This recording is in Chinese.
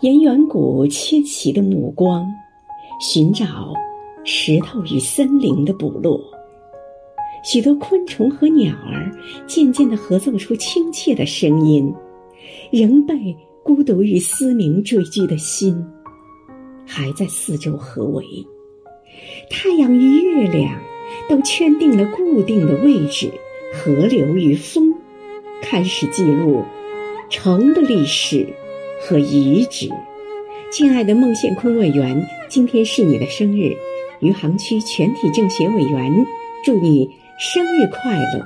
沿远古迁徙的目光，寻找石头与森林的捕落。许多昆虫和鸟儿渐渐地合奏出亲切的声音，仍被孤独与嘶鸣追击的心还在四周合围。太阳与月亮都圈定了固定的位置，河流与风开始记录城的历史和遗址。亲爱的孟宪坤委员，今天是你的生日，余杭区全体政协委员祝你生日快乐。